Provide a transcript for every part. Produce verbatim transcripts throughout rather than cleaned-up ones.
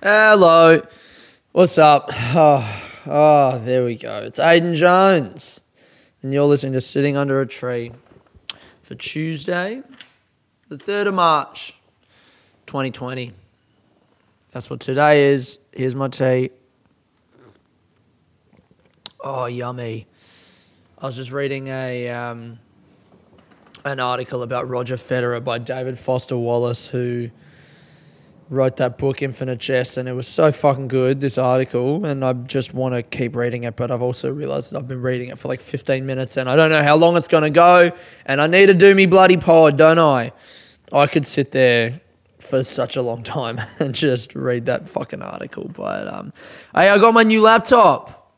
Hello. What's up? Oh, oh, there we go. It's Aidan Jones. And you're listening to Sitting Under a Tree for Tuesday, the third of March, twenty twenty. That's what today is. Here's my tea. Oh, yummy. I was just reading a um, an article about Roger Federer by David Foster Wallace, who wrote that book, Infinite Jest, and it was so fucking good, this article, and I just want to keep reading it, but I've also realised I've been reading it for like fifteen minutes, and I don't know how long it's going to go, and I need to do me bloody pod, don't I? I could sit there for such a long time and just read that fucking article, but um, hey, I got my new laptop.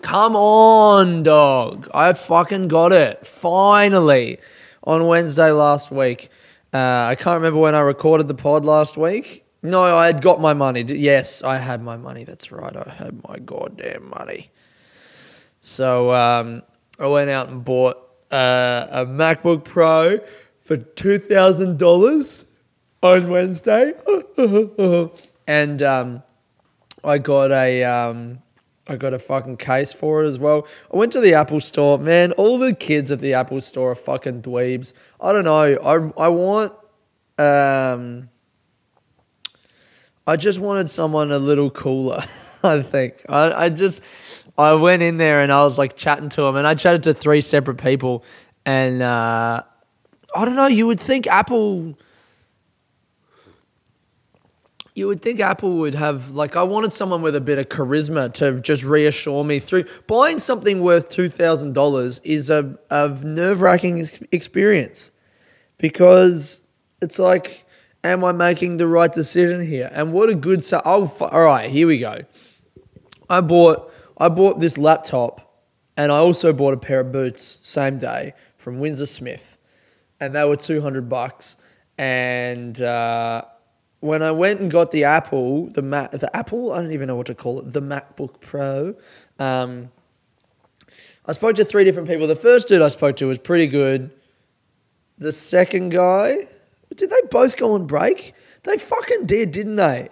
Come on, dog. I fucking got it. Finally. On Wednesday last week. Uh, I can't remember when I recorded the pod last week. No, I had got my money. Yes, I had my money. That's right. I had my goddamn money. So um, I went out and bought uh, a MacBook Pro for two thousand dollars on Wednesday. and um, I got a... Um, I got a fucking case for it as well. I went to the Apple store. Man, all the kids at the Apple store are fucking dweebs. I don't know. I I want... Um, I just wanted someone a little cooler, I think. I, I just... I went in there and I was like chatting to them. And I chatted to three separate people. And uh, I don't know. You would think Apple... You would think Apple would have, like, I wanted someone with a bit of charisma to just reassure me through. Buying something worth two thousand dollars is a, a nerve-wracking experience because it's like, am I making the right decision here? And what a good, so, oh, all right, here we go. I bought, I bought this laptop and I also bought a pair of boots same day from Windsor Smith, and they were two hundred bucks, and, uh, when I went and got the Apple, the Ma- the Apple, I don't even know what to call it, the MacBook Pro, um, I spoke to three different people. The first dude I spoke to was pretty good. The second guy, did they both go on break? They fucking did, didn't they?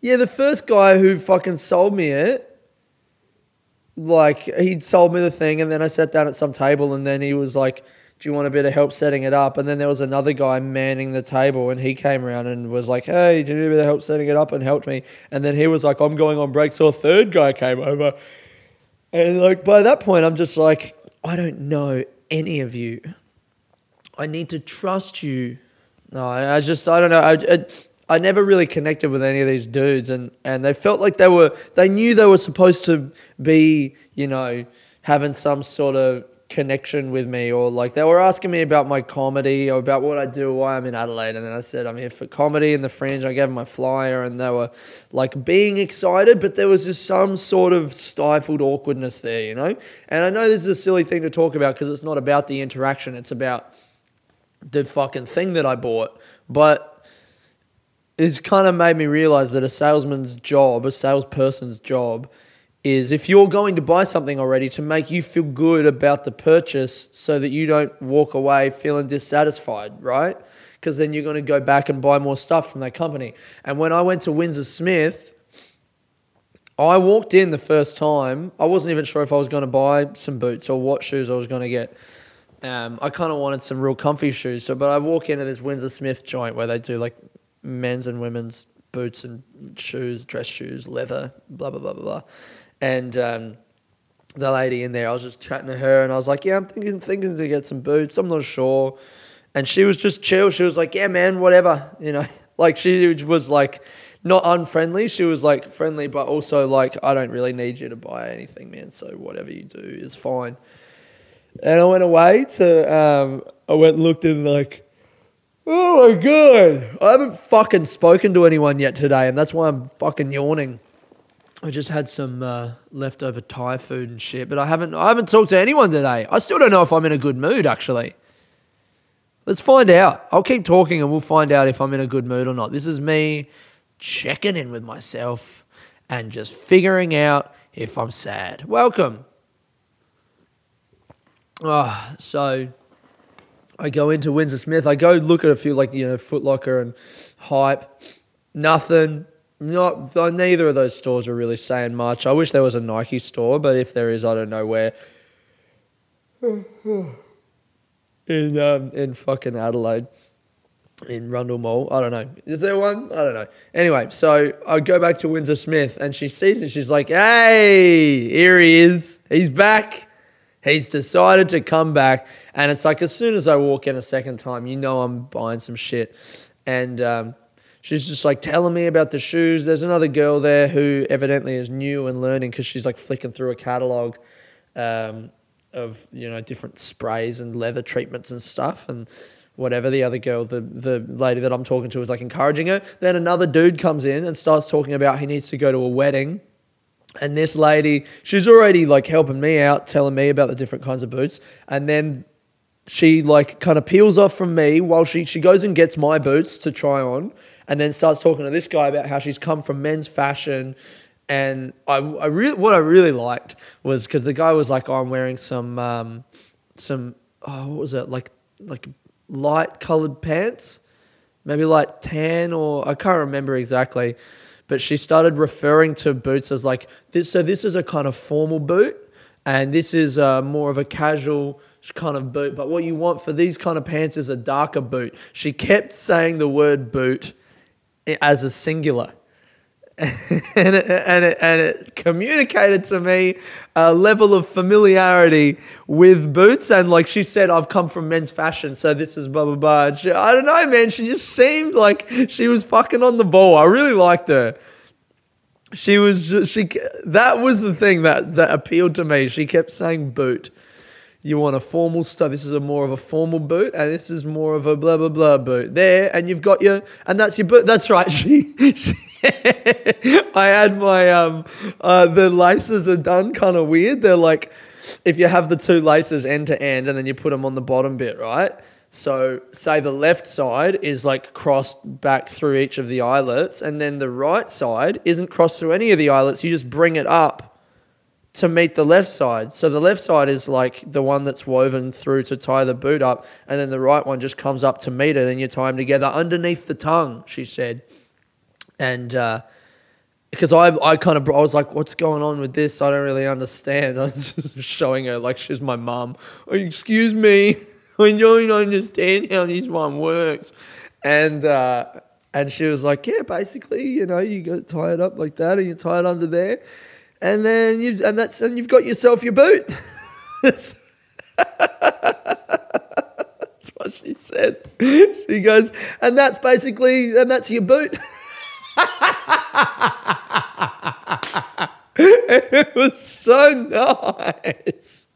Yeah, the first guy who fucking sold me it, like, he sold me the thing, and then I sat down at some table, and then he was like, do you want a bit of help setting it up? And then there was another guy manning the table, and he came around and was like, hey, do you need a bit of help setting it up? And helped me. And then he was like, I'm going on break. So a third guy came over. And like by that point, I'm just like, I don't know any of you. I need to trust you. No, I just, I don't know. I, I, I never really connected with any of these dudes. And, and they felt like they were, they knew they were supposed to be, you know, having some sort of connection with me, or like they were asking me about my comedy or about what I do, why I'm in Adelaide, and then I said I'm here for comedy and the Fringe. I gave them my flyer and they were like being excited, but there was just some sort of stifled awkwardness there, you know? And I know this is a silly thing to talk about because it's not about the interaction, it's about the fucking thing that I bought, but it's kind of made me realize that a salesman's job, a salesperson's job, is if you're going to buy something already, to make you feel good about the purchase so that you don't walk away feeling dissatisfied, right? Because then you're going to go back and buy more stuff from that company. And when I went to Windsor Smith, I walked in the first time. I wasn't even sure if I was going to buy some boots or what shoes I was going to get. Um, I kind of wanted some real comfy shoes. So, but I walk into this Windsor Smith joint where they do like men's and women's boots and shoes, dress shoes, leather, blah, blah, blah, blah, blah. And um, the lady in there, I was just chatting to her and I was like, yeah, I'm thinking thinking to get some boots. I'm not sure. And she was just chill. She was like, yeah, man, whatever. You know, like she was like not unfriendly. She was like friendly, but also like, I don't really need you to buy anything, man. So whatever you do is fine. And I went away to, um, I went and looked in like, oh my God, I haven't fucking spoken to anyone yet today. And that's why I'm fucking yawning. I just had some uh, leftover Thai food and shit, but I haven't I haven't talked to anyone today. I still don't know if I'm in a good mood, actually. Let's find out. I'll keep talking and we'll find out if I'm in a good mood or not. This is me checking in with myself and just figuring out if I'm sad. Welcome. Oh, so I go into Windsor Smith. I go look at a few like, you know, Foot Locker and Hype. Nothing. Not, neither of those stores are really saying much. I wish there was a Nike store, but if there is, I don't know where. In um, in fucking Adelaide, in Rundle Mall. I don't know. Is there one? I don't know. Anyway, so I go back to Windsor Smith, and she sees me. She's like, hey, here he is. He's back. He's decided to come back. And it's like, as soon as I walk in a second time, you know I'm buying some shit. And um she's just like telling me about the shoes. There's another girl there who evidently is new and learning, because she's like flicking through a catalog um, of, you know, different sprays and leather treatments and stuff and whatever. The other girl, the the lady that I'm talking to, is like encouraging her. Then another dude comes in and starts talking about he needs to go to a wedding. And this lady, she's already like helping me out, telling me about the different kinds of boots. And then she like kind of peels off from me while she, she goes and gets my boots to try on. And then starts talking to this guy about how she's come from men's fashion. And I, I really, what I really liked was, because the guy was like, oh, I'm wearing some, um, some, oh, what was it? Like, like light colored pants, maybe like tan, or I can't remember exactly, but she started referring to boots as like this. So this is a kind of formal boot, and this is a, more of a casual kind of boot. But what you want for these kind of pants is a darker boot. She kept saying the word boot as a singular, and it, and it, and it communicated to me a level of familiarity with boots. And like she said, I've come from men's fashion, so this is blah blah blah. And she, I don't know, man. She just seemed like she was fucking on the ball. I really liked her. She was just, she. That was the thing that that appealed to me. She kept saying boot. You want a formal stuff. This is a more of a formal boot, and this is more of a blah blah blah boot there. And you've got your, and that's your boot. That's right. She, she I had my um, uh, the laces are done kind of weird. They're like, if you have the two laces end to end, and then you put them on the bottom bit, right? So say the left side is like crossed back through each of the eyelets, and then the right side isn't crossed through any of the eyelets. You just bring it up to meet the left side. So the left side is like the one that's woven through to tie the boot up, and then the right one just comes up to meet it, and you tie them together underneath the tongue, she said. And uh, because I I kind of, I was like, what's going on with this? I don't really understand. I was just showing her like she's my mum. Oh, excuse me, I don't understand how this one works. And uh, and she was like, yeah, basically, you know, you got to tie it up like that, and you tie it under there. And then you and that's and you've got yourself your boot. That's, that's what she said. She goes, and that's basically and that's your boot. It was so nice.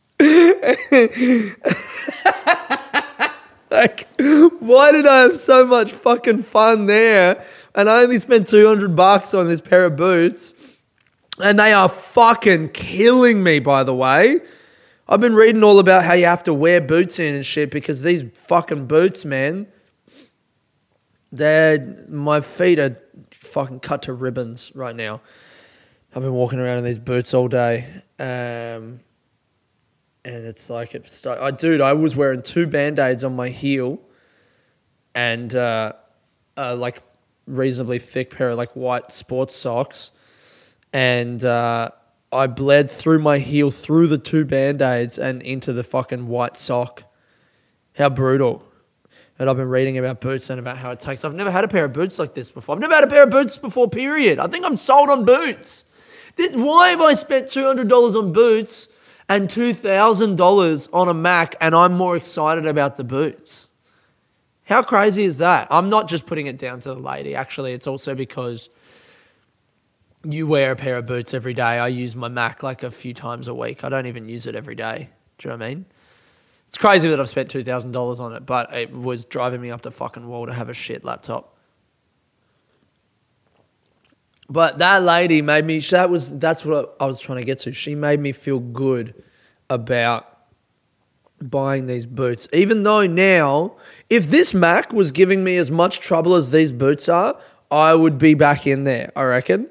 Like, why did I have so much fucking fun there? And I only spent two hundred bucks on this pair of boots. And they are fucking killing me, by the way. I've been reading all about how you have to wear boots in and shit, because these fucking boots, man, they're, my feet are fucking cut to ribbons right now. I've been walking around in these boots all day. Um, and it's like, it's, I, dude, I was wearing two Band-Aids on my heel and uh, a like reasonably thick pair of like white sports socks. And uh, I bled through my heel, through the two Band-Aids and into the fucking white sock. How brutal. And I've been reading about boots and about how it takes. I've never had a pair of boots like this before. I've never had a pair of boots before, period. I think I'm sold on boots. This, why have I spent two hundred dollars on boots and two thousand dollars on a Mac, and I'm more excited about the boots? How crazy is that? I'm not just putting it down to the lady. Actually, it's also because you wear a pair of boots every day. I use my Mac like a few times a week. I don't even use it every day. Do you know what I mean? It's crazy that I've spent two thousand dollars on it, but it was driving me up the fucking wall to have a shit laptop. But that lady made me, that was, that's what I was trying to get to. She made me feel good about buying these boots, even though now, if this Mac was giving me as much trouble as these boots are, I would be back in there, I reckon.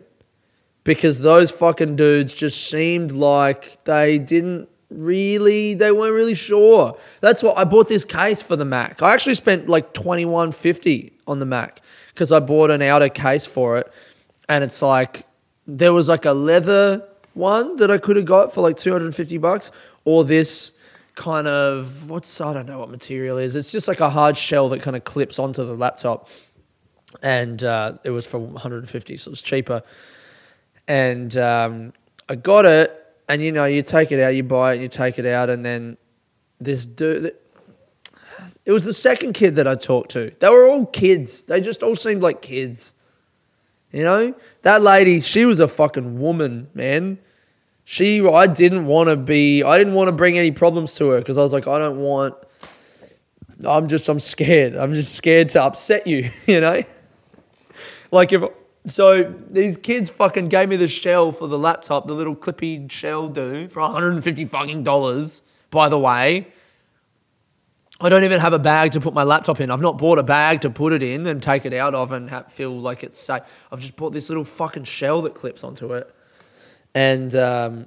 Because those fucking dudes just seemed like they didn't really, they weren't really sure. That's why I bought this case for the Mac. I actually spent like twenty-one fifty on the Mac because I bought an outer case for it. and it's like there was like a leather one that I could have got for like two hundred fifty bucks, or this kind of, what's, I don't know what material it is. It's just like a hard shell that kind of clips onto the laptop, and uh, it was for one hundred fifty, so it was cheaper. And um, I got it, and you know, you take it out, you buy it, you take it out, and then this dude, it was the second kid that I talked to. They were all kids. They just all seemed like kids. You know, that lady, she was a fucking woman, man. She, I didn't want to be, I didn't want to bring any problems to her, because I was like, I don't want, I'm just, I'm scared. I'm just scared to upset you, you know? Like if, so these kids fucking gave me the shell for the laptop, the little clippy shell dude, for one hundred fifty fucking dollars, by the way. I don't even have a bag to put my laptop in. I've not bought a bag to put it in and take it out of and have, feel like it's safe. I've just bought this little fucking shell that clips onto it. And um,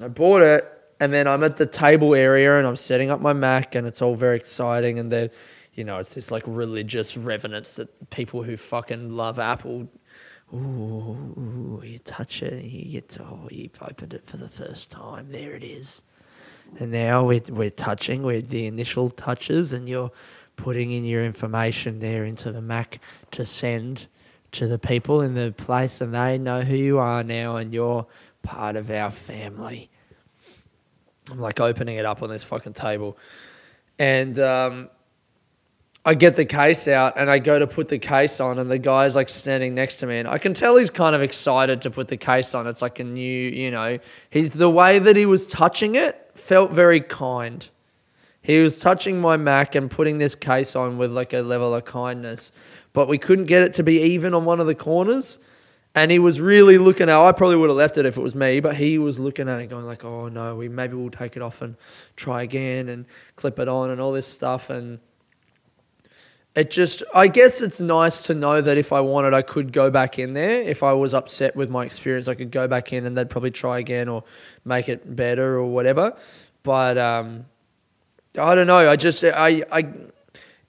I bought it, and then I'm at the table area and I'm setting up my Mac, and it's all very exciting. And they're, you know, it's this like religious reverence that people who fucking love Apple, ooh, you touch it, and you get to, oh, you've opened it for the first time. There it is. And now we're, we're touching, we're the initial touches, and you're putting in your information there into the Mac to send to the people in the place, and they know who you are now, and you're part of our family. I'm like opening it up on this fucking table. And um, I get the case out, and I go to put the case on, and the guy's like standing next to me, and I can tell he's kind of excited to put the case on. It's like a new, you know, he's, the way that he was touching it felt very kind. He was touching my Mac and putting this case on with like a level of kindness, but we couldn't get it to be even on one of the corners. And he was really looking at, I probably would have left it if it was me, but he was looking at it going like, oh no, we maybe we'll take it off and try again and clip it on and all this stuff. And it just, I guess it's nice to know that if I wanted, I could go back in there. If I was upset with my experience, I could go back in and they'd probably try again or make it better or whatever. But um, I don't know. I just, I, I,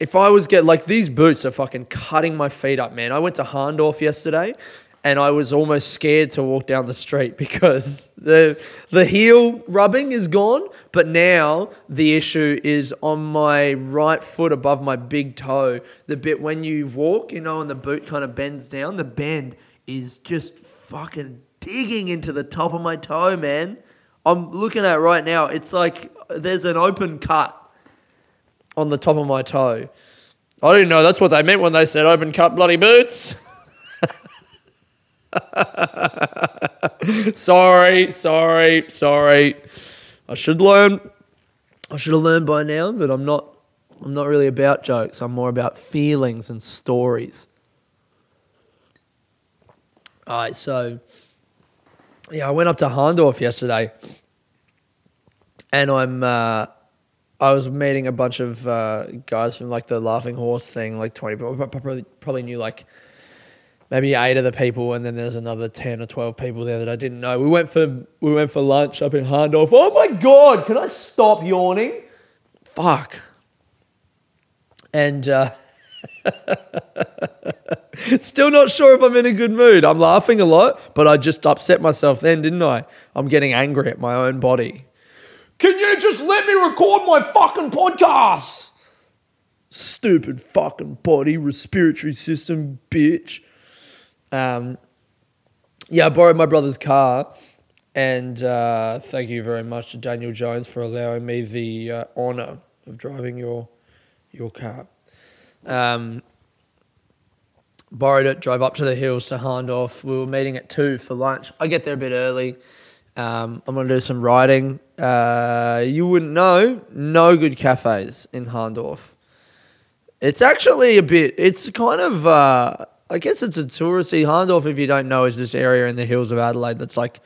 if I was get like, these boots are fucking cutting my feet up, man. I went to Hahndorf yesterday, and I was almost scared to walk down the street because the the heel rubbing is gone, but now the issue is on my right foot above my big toe. The bit when you walk, you know, and the boot kind of bends down, the bend is just fucking digging into the top of my toe, man. I'm looking at it right now. It's like there's an open cut on the top of my toe. I didn't know that's what they meant when they said open cut bloody boots. sorry, sorry, sorry. I should learn. I should have learned by now that I'm not. I'm not really about jokes. I'm more about feelings and stories. All right, so yeah, I went up to Hahndorf yesterday, and I'm. Uh, I was meeting a bunch of uh, guys from like the Laughing Horse thing, like twenty. Probably, probably knew like. Maybe eight of the people, and then there's another ten or twelve people there that I didn't know. We went for we went for lunch up in Hahndorf. Oh my god! Can I stop yawning? Fuck. And uh, still not sure if I'm in a good mood. I'm laughing a lot, but I just upset myself then, didn't I? I'm getting angry at my own body. Can you just let me record my fucking podcast? Stupid fucking body respiratory system, bitch. Um, yeah, I borrowed my brother's car, and uh, thank you very much to Daniel Jones for allowing me the uh, honour of driving your your car. Um, borrowed it, drove up to the hills to Hahndorf. We were meeting at two for lunch. I get there a bit early. Um, I'm going to do some riding. Uh, you wouldn't know, no good cafes in Hahndorf. It's actually a bit, it's kind of... Uh, I guess it's a touristy. Hahndorf, if you don't know, is this area in the hills of Adelaide that's like,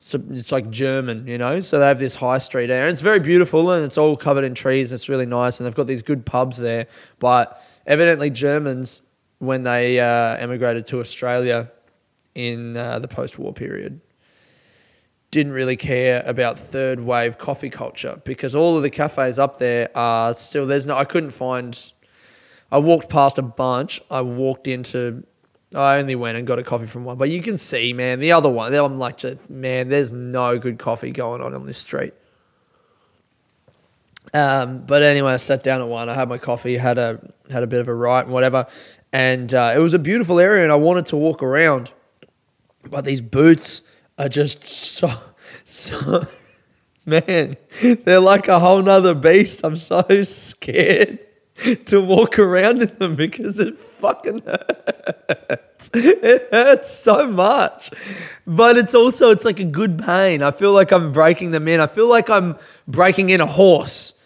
it's like German, you know? So they have this high street area. It's very beautiful, and it's all covered in trees. It's really nice, and they've got these good pubs there. But evidently Germans, when they uh, emigrated to Australia in uh, the post-war period, didn't really care about third wave coffee culture, because all of the cafes up there are still, there's no, I couldn't find... I walked past a bunch. I walked into I only went and got a coffee from one. But you can see, man, the other one, I'm like, man, there's no good coffee going on on this street. Um, but anyway, I sat down at one. I had my coffee, had a had a bit of a right and whatever. And uh, it was a beautiful area and I wanted to walk around. But these boots are just so, so, man, they're like a whole nother beast. I'm so scared to walk around in them because it fucking hurts. It hurts so much. But it's also, it's like a good pain. I feel like I'm breaking them in. I feel like I'm breaking in a horse.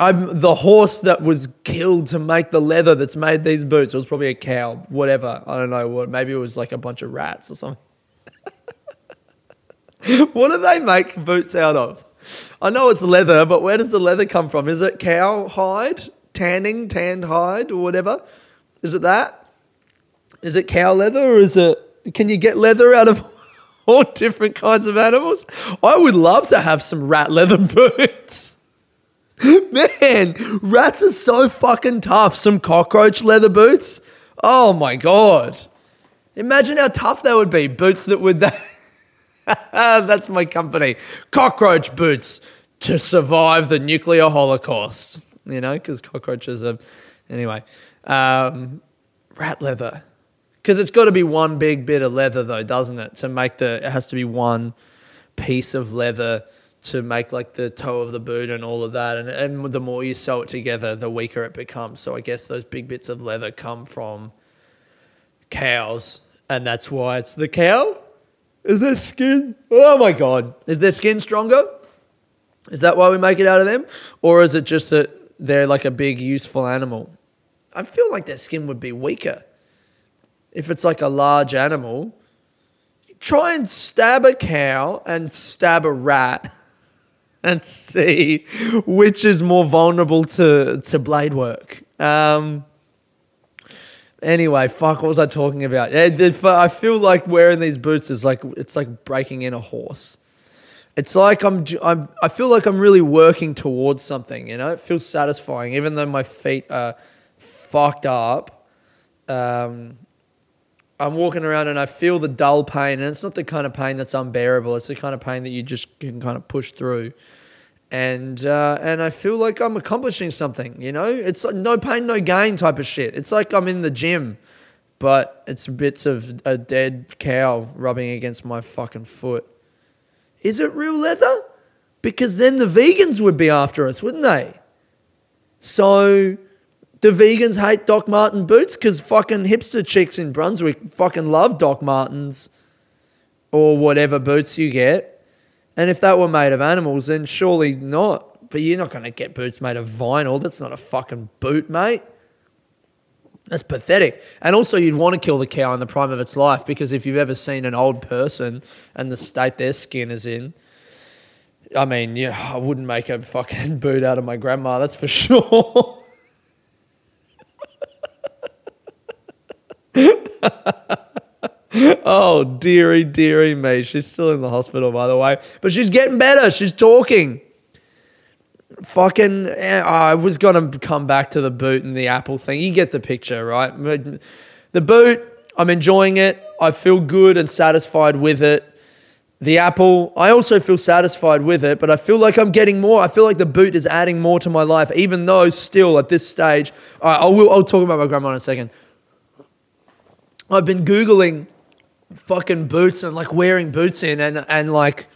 I'm the horse that was killed to make the leather that's made these boots. It was probably a cow, whatever. I don't know what. Maybe it was like a bunch of rats or something. What do they make boots out of? I know it's leather, but where does the leather come from? Is it cow hide? Tanning, tanned hide or whatever? Is it that? Is it cow leather or is it... Can you get leather out of all different kinds of animals? I would love to have some rat leather boots. Man, rats are so fucking tough. Some cockroach leather boots. Oh my God. Imagine how tough they would be. Boots that would... That That's my company. Cockroach boots to survive the nuclear holocaust. You know, because cockroaches are... Anyway. Um, rat leather. Because it's got to be one big bit of leather though, doesn't it? To make the... It has to be one piece of leather to make like the toe of the boot and all of that. And, and the more you sew it together, the weaker it becomes. So I guess those big bits of leather come from cows. And that's why it's the cow? Is their skin... Oh my God. Is their skin stronger? Is that why we make it out of them? Or is it just that they're like a big useful animal? I feel like their skin would be weaker. If it's like a large animal, try and stab a cow and stab a rat and see which is more vulnerable to, to blade work. Um, anyway, fuck, what was I talking about? I feel like wearing these boots is like, it's like breaking in a horse. It's like I'm, I'm, I feel like I'm really working towards something, you know? It feels satisfying, even though my feet are fucked up. Um, I'm walking around and I feel the dull pain, and it's not the kind of pain that's unbearable. It's the kind of pain that you just can kind of push through. And uh, and I feel like I'm accomplishing something, you know? It's like no pain, no gain type of shit. It's like I'm in the gym, but it's bits of a dead cow rubbing against my fucking foot. Is it real leather? Because then the vegans would be after us, wouldn't they? So do vegans hate Doc Marten boots? Because fucking hipster chicks in Brunswick fucking love Doc Martens or whatever boots you get. And if that were made of animals, then surely not. But you're not going to get boots made of vinyl. That's not a fucking boot, mate. That's pathetic. And also you'd want to kill the cow in the prime of its life, because if you've ever seen an old person and the state their skin is in, I mean, yeah, I wouldn't make a fucking boot out of my grandma, that's for sure. Oh, dearie, dearie me. She's still in the hospital, by the way. But she's getting better. She's talking. Fucking, I was going to come back to the boot and the Apple thing. You get the picture, right? The boot, I'm enjoying it. I feel good and satisfied with it. The Apple, I also feel satisfied with it, but I feel like I'm getting more. I feel like the boot is adding more to my life, even though still at this stage, all right, I will, I'll talk about my grandma in a second. I've been Googling fucking boots and like wearing boots in and, and like...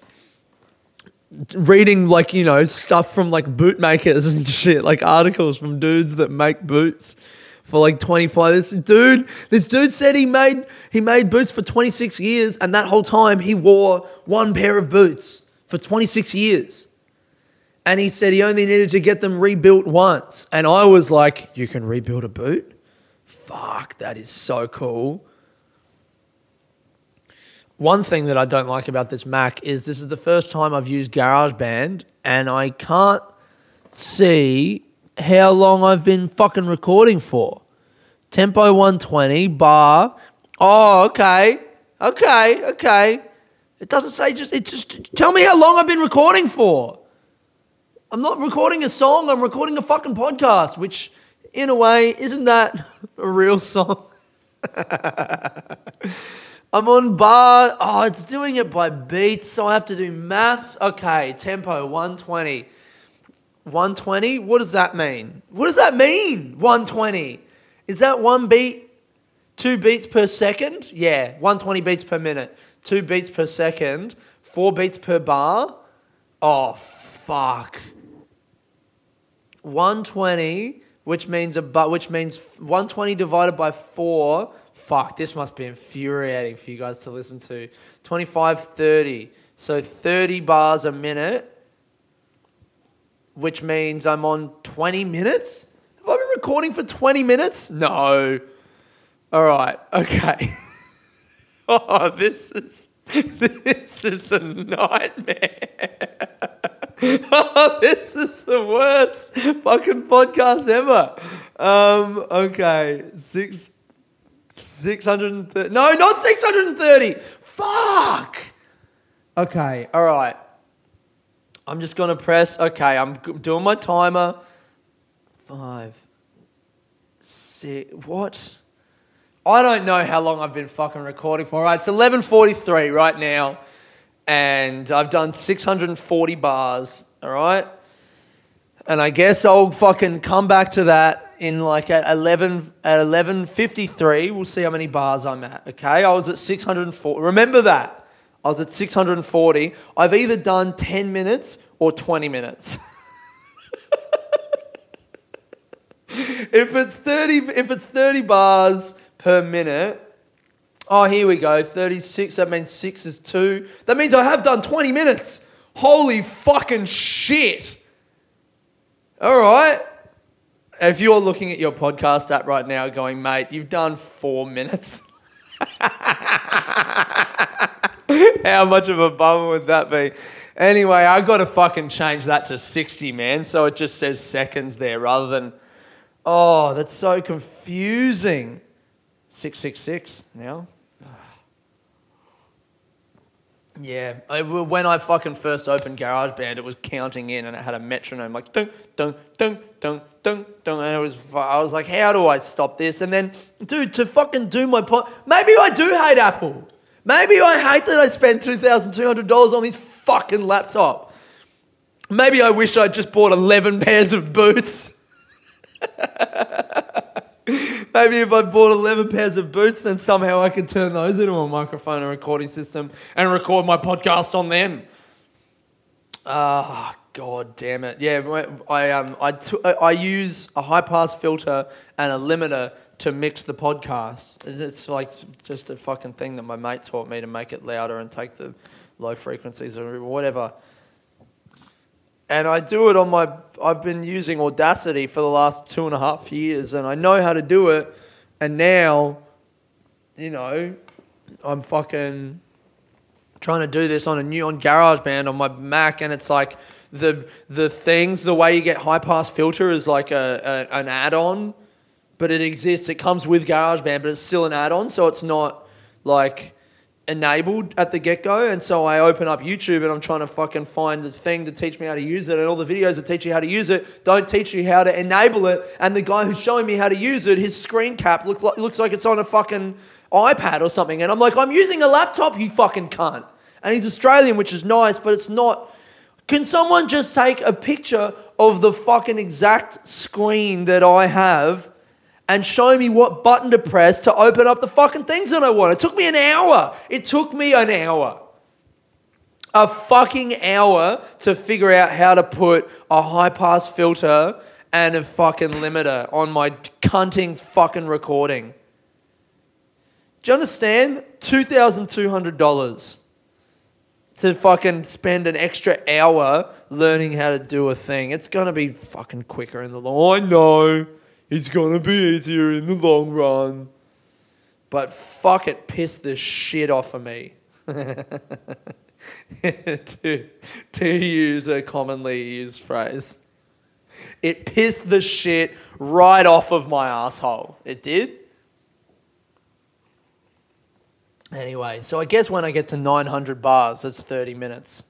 reading like, you know, stuff from like boot makers and shit, like articles from dudes that make boots for like twenty-five. This dude, this dude said he made, he made boots for twenty-six years. And that whole time he wore one pair of boots for twenty-six years. And he said he only needed to get them rebuilt once. And I was like, you can rebuild a boot? Fuck, that is so cool. One thing that I don't like about this Mac is this is the first time I've used GarageBand, and I can't see how long I've been fucking recording for. Tempo one twenty, bar. Oh, okay. Okay, okay. It doesn't say just, it just, tell me how long I've been recording for. I'm not recording a song, I'm recording a fucking podcast, which in a way, isn't that a real song? I'm on bar. Oh, it's doing it by beats, so I have to do maths. Okay, tempo, one twenty. one twenty? What does that mean? What does that mean, one twenty? Is that one beat, two beats per second? Yeah, one twenty beats per minute, two beats per second, four beats per bar. Oh, fuck. one twenty, which means a but, which means one twenty divided by four. Fuck, this must be infuriating for you guys to listen to. twenty-five, thirty. So thirty bars a minute, which means I'm on twenty minutes. Have I been recording for twenty minutes? No. All right. Okay. Oh, this is this is a nightmare. Oh, this is the worst fucking podcast ever. Um. Okay. Six. Six hundred and thirty. No, not six hundred and thirty. Fuck. Okay. All right. I'm just gonna press. Okay. I'm doing my timer. Five. Six. What? I don't know how long I've been fucking recording for. All right, it's eleven forty-three right now, and I've done six hundred forty bars, all right? And I guess I'll fucking come back to that in like at eleven at eleven fifty-three. We'll see how many bars I'm at, okay? I was at six hundred forty. Remember that. I was at six hundred forty. I've either done ten minutes or twenty minutes. If it's thirty, if it's thirty bars per minute. Oh, here we go. thirty-six. That means six is two. That means I have done twenty minutes. Holy fucking shit. All right. If you're looking at your podcast app right now going, mate, you've done four minutes. How much of a bummer would that be? Anyway, I got to fucking change that to sixty, man. So it just says seconds there rather than, oh, that's so confusing. six six six now. Yeah, I, when I fucking first opened GarageBand, it was counting in and it had a metronome like dun dun dun dun dun dun, and it was I was like, how do I stop this? And then, dude, to fucking do my pod, maybe I do hate Apple. Maybe I hate that I spent two thousand two hundred dollars on this fucking laptop. Maybe I wish I just bought eleven pairs of boots. Maybe if I bought eleven pairs of boots, then somehow I could turn those into a microphone and recording system and record my podcast on them. Ah, oh, god damn it! Yeah, I um, I, t- I use a high pass filter and a limiter to mix the podcast. It's like just a fucking thing that my mate taught me to make it louder and take the low frequencies or whatever. And I do it on my, I've been using Audacity for the last two and a half years and I know how to do it. And now, you know, I'm fucking trying to do this on a new, on GarageBand on my Mac. And it's like the, the things, the way you get high pass filter is like a, a an add-on, but it exists. It comes with GarageBand, but it's still an add-on. So it's not like enabled at the get-go, and so I open up YouTube and I'm trying to fucking find the thing to teach me how to use it, and all the videos that teach you how to use it don't teach you how to enable it, and the guy who's showing me how to use it, his screen cap look like, looks like it's on a fucking iPad or something, and I'm like, I'm using a laptop, you fucking cunt. And he's Australian, which is nice, but it's not. Can someone just take a picture of the fucking exact screen that I have and show me what button to press to open up the fucking things that I want? It took me an hour. It took me an hour. A fucking hour to figure out how to put a high pass filter and a fucking limiter on my cunting fucking recording. Do you understand? two thousand two hundred dollars to fucking spend an extra hour learning how to do a thing. It's going to be fucking quicker in the long. I know. It's going to be easier in the long run. But fuck, it pissed the shit off of me. to, to use a commonly used phrase. It pissed the shit right off of my asshole. It did. Anyway, so I guess when I get to nine hundred bars, that's thirty minutes.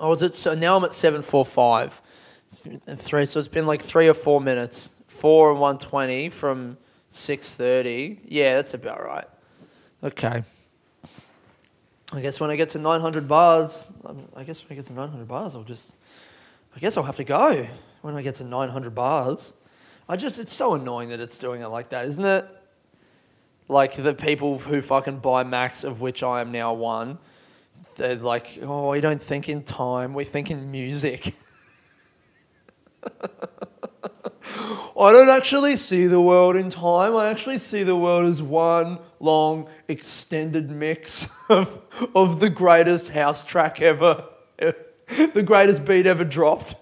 I was at, so now I'm at seven forty-five. Three, so it's been like three or four minutes, four and one twenty from six thirty. Yeah, that's about right. Okay. I guess when I get to nine hundred bars, I guess when I get to nine hundred bars, I'll just, I guess I'll have to go when I get to nine hundred bars. I just, it's so annoying that it's doing it like that, isn't it? Like, the people who fucking buy Macs, of which I am now one, they're like, oh, we don't think in time, we think in music. I don't actually see the world in time. I actually see the world as one long extended mix of of the greatest house track ever, the greatest beat ever dropped.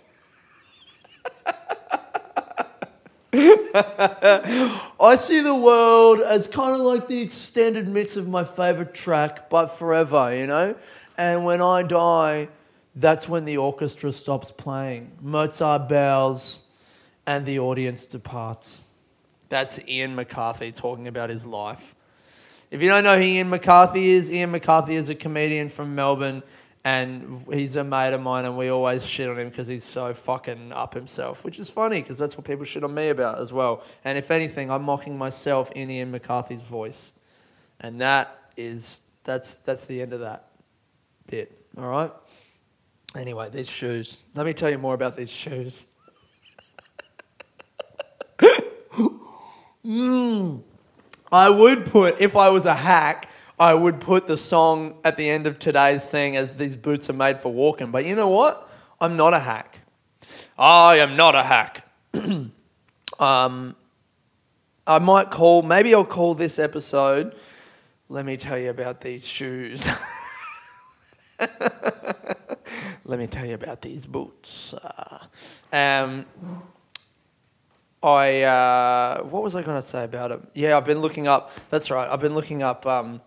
I see the world as kind of like the extended mix of my favourite track, but forever, you know? And when I die, that's when the orchestra stops playing. Mozart bows and the audience departs. That's Ian McCarthy talking about his life. If you don't know who Ian McCarthy is, Ian McCarthy is a comedian from Melbourne, and he's a mate of mine, and we always shit on him because he's so fucking up himself, which is funny because that's what people shit on me about as well. And if anything, I'm mocking myself in Ian McCarthy's voice. And that is, that's that's the end of that bit, all right? Anyway, these shoes. Let me tell you more about these shoes. Mm. I would put, if I was a hack, I would put the song at the end of today's thing as these boots are made for walking. But you know what? I'm not a hack. I am not a hack. um, I might call, maybe I'll call this episode, let me tell you about these shoes. Let me tell you about these boots. Uh, um... I, uh, what was I going to say about it? Yeah, I've been looking up, that's right, I've been looking up, um,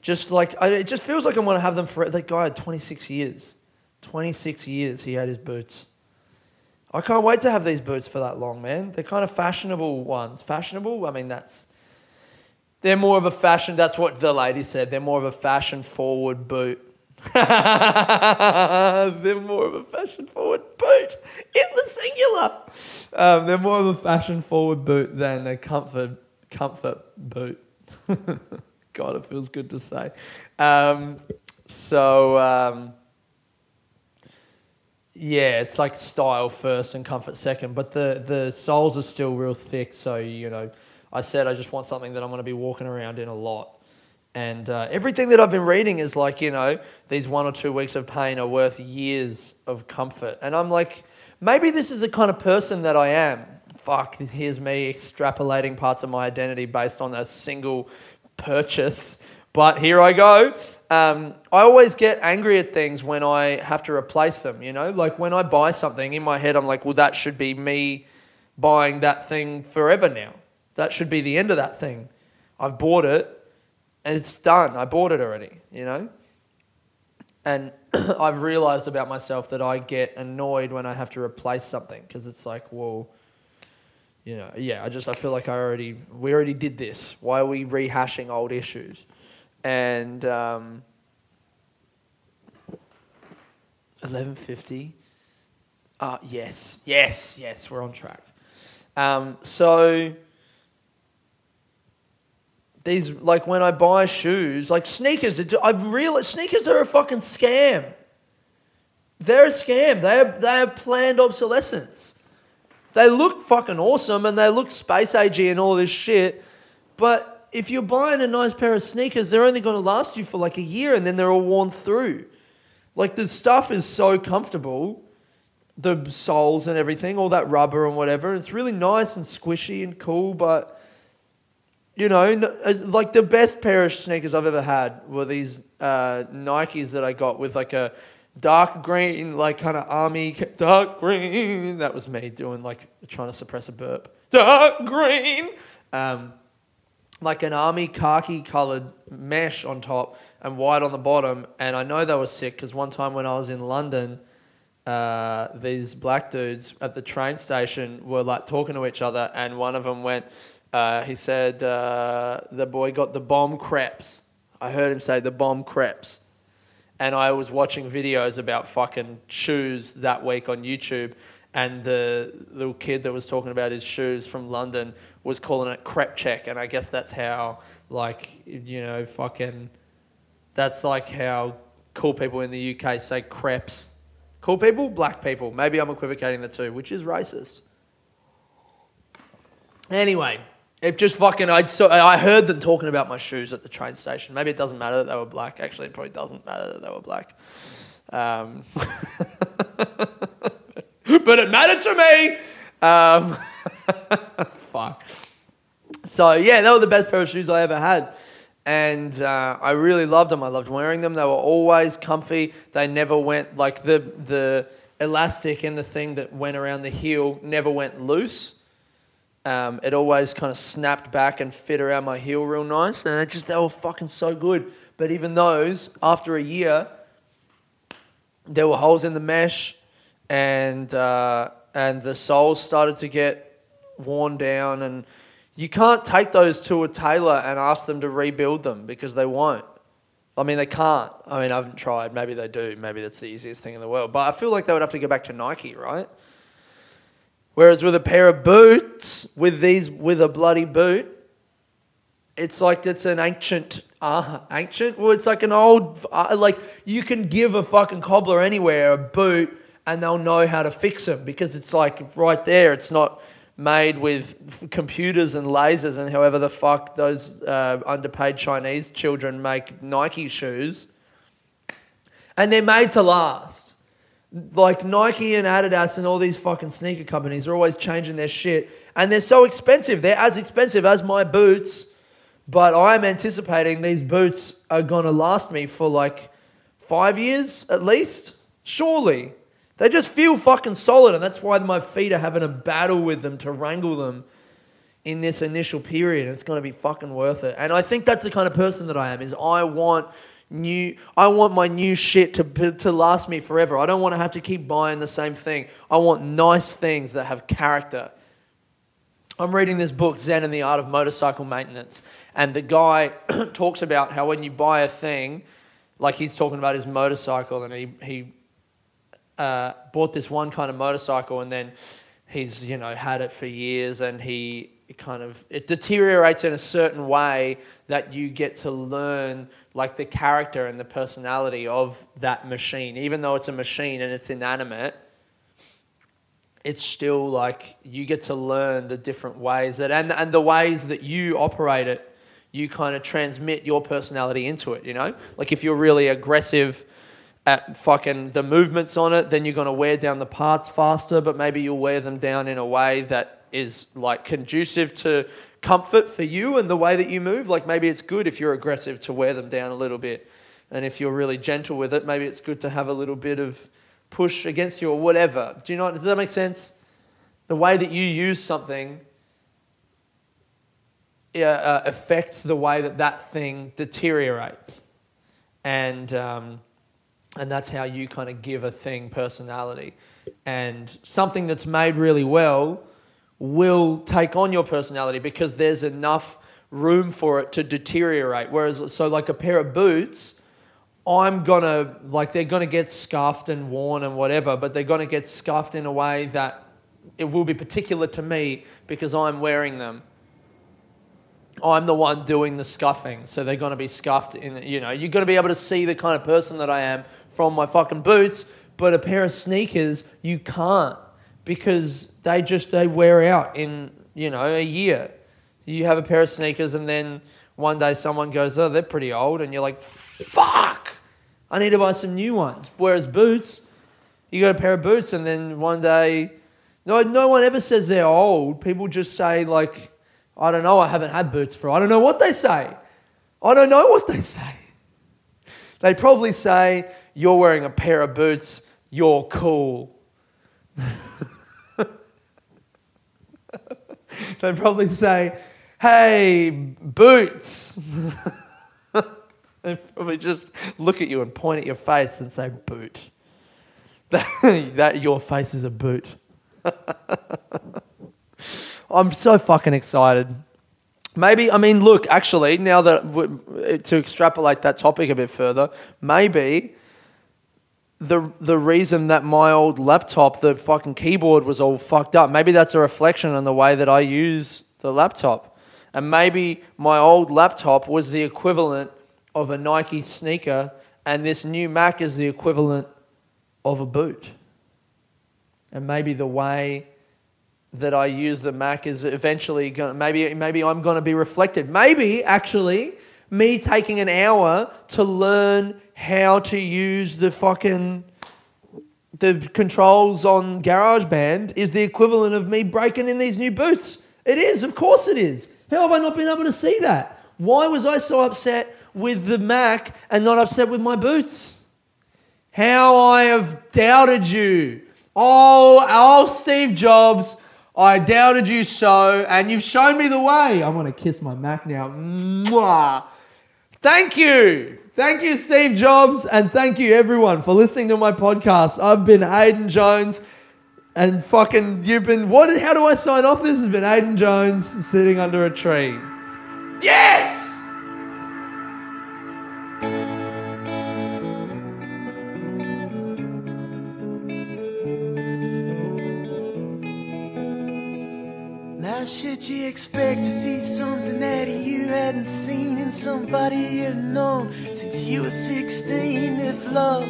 just like, I, it just feels like I want to have them forever. That guy had twenty-six years, twenty-six years he had his boots. I can't wait to have these boots for that long, man. They're kind of fashionable ones. Fashionable? I mean, that's, they're more of a fashion, that's what the lady said, they're more of a fashion-forward boot. They're more of a fashion-forward boot in the singular. Um, they're more of a fashion-forward boot than a comfort comfort boot. God, it feels good to say. Um, so, um, yeah, it's like style first and comfort second, but the, the soles are still real thick, so, you know, I said I just want something that I'm going to be walking around in a lot. And uh, everything that I've been reading is like, you know, these one or two weeks of pain are worth years of comfort. And I'm like, maybe this is the kind of person that I am. Fuck, here's me extrapolating parts of my identity based on a single purchase. But here I go. Um, I always get angry at things when I have to replace them, you know? Like when I buy something, in my head I'm like, well, that should be me buying that thing forever now. That should be the end of that thing. I've bought it. And it's done. I bought it already, you know? And I've realised about myself that I get annoyed when I have to replace something because it's like, well, you know, yeah, I just, I feel like I already, we already did this. Why are we rehashing old issues? And um, eleven fifty. Uh, yes, yes, yes, we're on track. Um, so... These, like, when I buy shoes, like sneakers, I've realized sneakers are a fucking scam. They're a scam. They are, they are planned obsolescence. They look fucking awesome and they look space agey and all this shit. But if you're buying a nice pair of sneakers, they're only going to last you for like a year and then they're all worn through. Like, the stuff is so comfortable, the soles and everything, all that rubber and whatever. It's really nice and squishy and cool, but... You know, like the best pair of sneakers I've ever had were these uh, Nikes that I got with like a dark green, like kind of army dark green. That was me doing like trying to suppress a burp. Dark green. Um, like an army khaki coloured mesh on top and white on the bottom. And I know they were sick because one time when I was in London, uh, these black dudes at the train station were like talking to each other and one of them went... Uh, he said uh, the boy got the bomb creps. I heard him say the bomb creps. And I was watching videos about fucking shoes that week on YouTube and the little kid that was talking about his shoes from London was calling it crep check, and I guess that's how, like, you know, fucking, that's like how cool people in the U K say creps. Cool people, black people. Maybe I'm equivocating the two, which is racist. Anyway, if just fucking, I so I heard them talking about my shoes at the train station. Maybe it doesn't matter that they were black. Actually, it probably doesn't matter that they were black. Um, but it mattered to me. Um, fuck. So yeah, they were the best pair of shoes I ever had. And uh, I really loved them. I loved wearing them. They were always comfy. They never went, like, the the elastic and the thing that went around the heel never went loose. Um, it always kind of snapped back and fit around my heel real nice. And it just, they were fucking so good. But even those, after a year, there were holes in the mesh, and uh, and the soles started to get worn down, and you can't take those to a tailor and ask them to rebuild them because they won't. I mean, they can't. I mean, I haven't tried. Maybe they do. Maybe that's the easiest thing in the world. But I feel like they would have to go back to Nike, right? Whereas with a pair of boots, with these, with a bloody boot, it's like it's an ancient, uh, ancient? Well, it's like an old, uh, like you can give a fucking cobbler anywhere a boot and they'll know how to fix them because it's like right there. It's not made with computers and lasers and however the fuck those uh, underpaid Chinese children make Nike shoes. And they're made to last. Like Nike and Adidas and all these fucking sneaker companies are always changing their shit. And they're so expensive. They're as expensive as my boots. But I'm anticipating these boots are going to last me for like five years at least. Surely. They just feel fucking solid, and that's why my feet are having a battle with them to wrangle them in this initial period. It's going to be fucking worth it. And I think that's the kind of person that I am, is I want new, I want my new shit to, to last me forever. I don't want to have to keep buying the same thing. I want nice things that have character. I'm reading this book, Zen and the Art of Motorcycle Maintenance, and the guy talks about how when you buy a thing, like he's talking about his motorcycle, and he... he Uh, bought this one kind of motorcycle, and then he's, you know, had it for years, and he kind of, it deteriorates in a certain way that you get to learn like the character and the personality of that machine. Even though it's a machine and it's inanimate, it's still like you get to learn the different ways that, and, and the ways that you operate it, you kind of transmit your personality into it, you know? Like if you're really aggressive at fucking the movements on it, then you're going to wear down the parts faster, but maybe you'll wear them down in a way that is like conducive to comfort for you and the way that you move. Like maybe it's good if you're aggressive to wear them down a little bit, and if you're really gentle with it, maybe it's good to have a little bit of push against you or whatever. Do you know, does that make sense? The way that you use something uh, affects the way that that thing deteriorates, and um And that's how you kind of give a thing personality. And something that's made really well will take on your personality because there's enough room for it to deteriorate. Whereas, so like a pair of boots, I'm going to, like they're going to get scuffed and worn and whatever, but they're going to get scuffed in a way that it will be particular to me because I'm wearing them. I'm the one doing the scuffing, so they're going to be scuffed. In, you know, you're going to be able to see the kind of person that I am from my fucking boots, but a pair of sneakers, you can't, because they just, they wear out in, you know, a year. You have a pair of sneakers and then one day someone goes, oh, they're pretty old, and you're like, fuck, I need to buy some new ones. Whereas boots, you got a pair of boots and then one day, no, no one ever says they're old. People just say like, I don't know, I haven't had boots for, I don't know what they say. I don't know what they say. They probably say, you're wearing a pair of boots, you're cool. They probably say, hey, boots. They probably just look at you and point at your face and say, boot. That your face is a boot. I'm so fucking excited. Maybe, I mean, look, actually, now that, to extrapolate that topic a bit further, maybe the the reason that my old laptop, the fucking keyboard was all fucked up, maybe that's a reflection on the way that I use the laptop. And maybe my old laptop was the equivalent of a Nike sneaker, and this new Mac is the equivalent of a boot. And maybe the way that I use the Mac is eventually going, maybe maybe I'm going to be reflected. Maybe, actually, me taking an hour to learn how to use the fucking, the controls on GarageBand is the equivalent of me breaking in these new boots. It is, of course it is. How have I not been able to see that? Why was I so upset with the Mac and not upset with my boots? How I have doubted you. Oh, oh, Steve Jobs, I doubted you so, and you've shown me the way. I want to kiss my Mac now. Mwah. Thank you. Thank you, Steve Jobs, and thank you, everyone, for listening to my podcast. I've been Aidan Jones, and fucking you've been... What? How do I sign off? This has been Aidan Jones sitting under a tree. Yes! How should you expect to see something that you hadn't seen in somebody you've known since you were sixteen? If love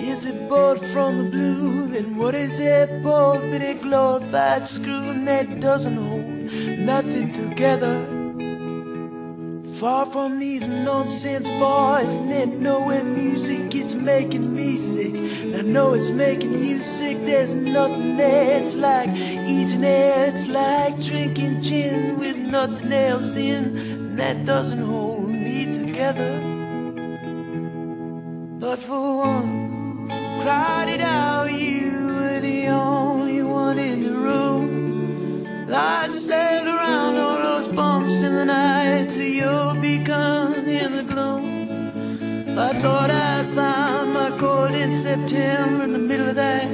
is it born from the blue, then what is it born but a glorified screw that doesn't hold nothing together? Far from these nonsense bars, and it nowhere music, it's making me sick. And I know it's making you sick, there's nothing there. It's like eating air, it's like drinking gin with nothing else in, and that doesn't hold me together. But for one crowded hour, you were the only one in the room. I sailed around all those bumps in the night till you'll be gone in the gloom. I thought I'd found my gold in September, in the middle of that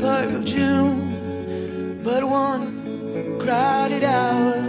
purple June. But one crowded hour,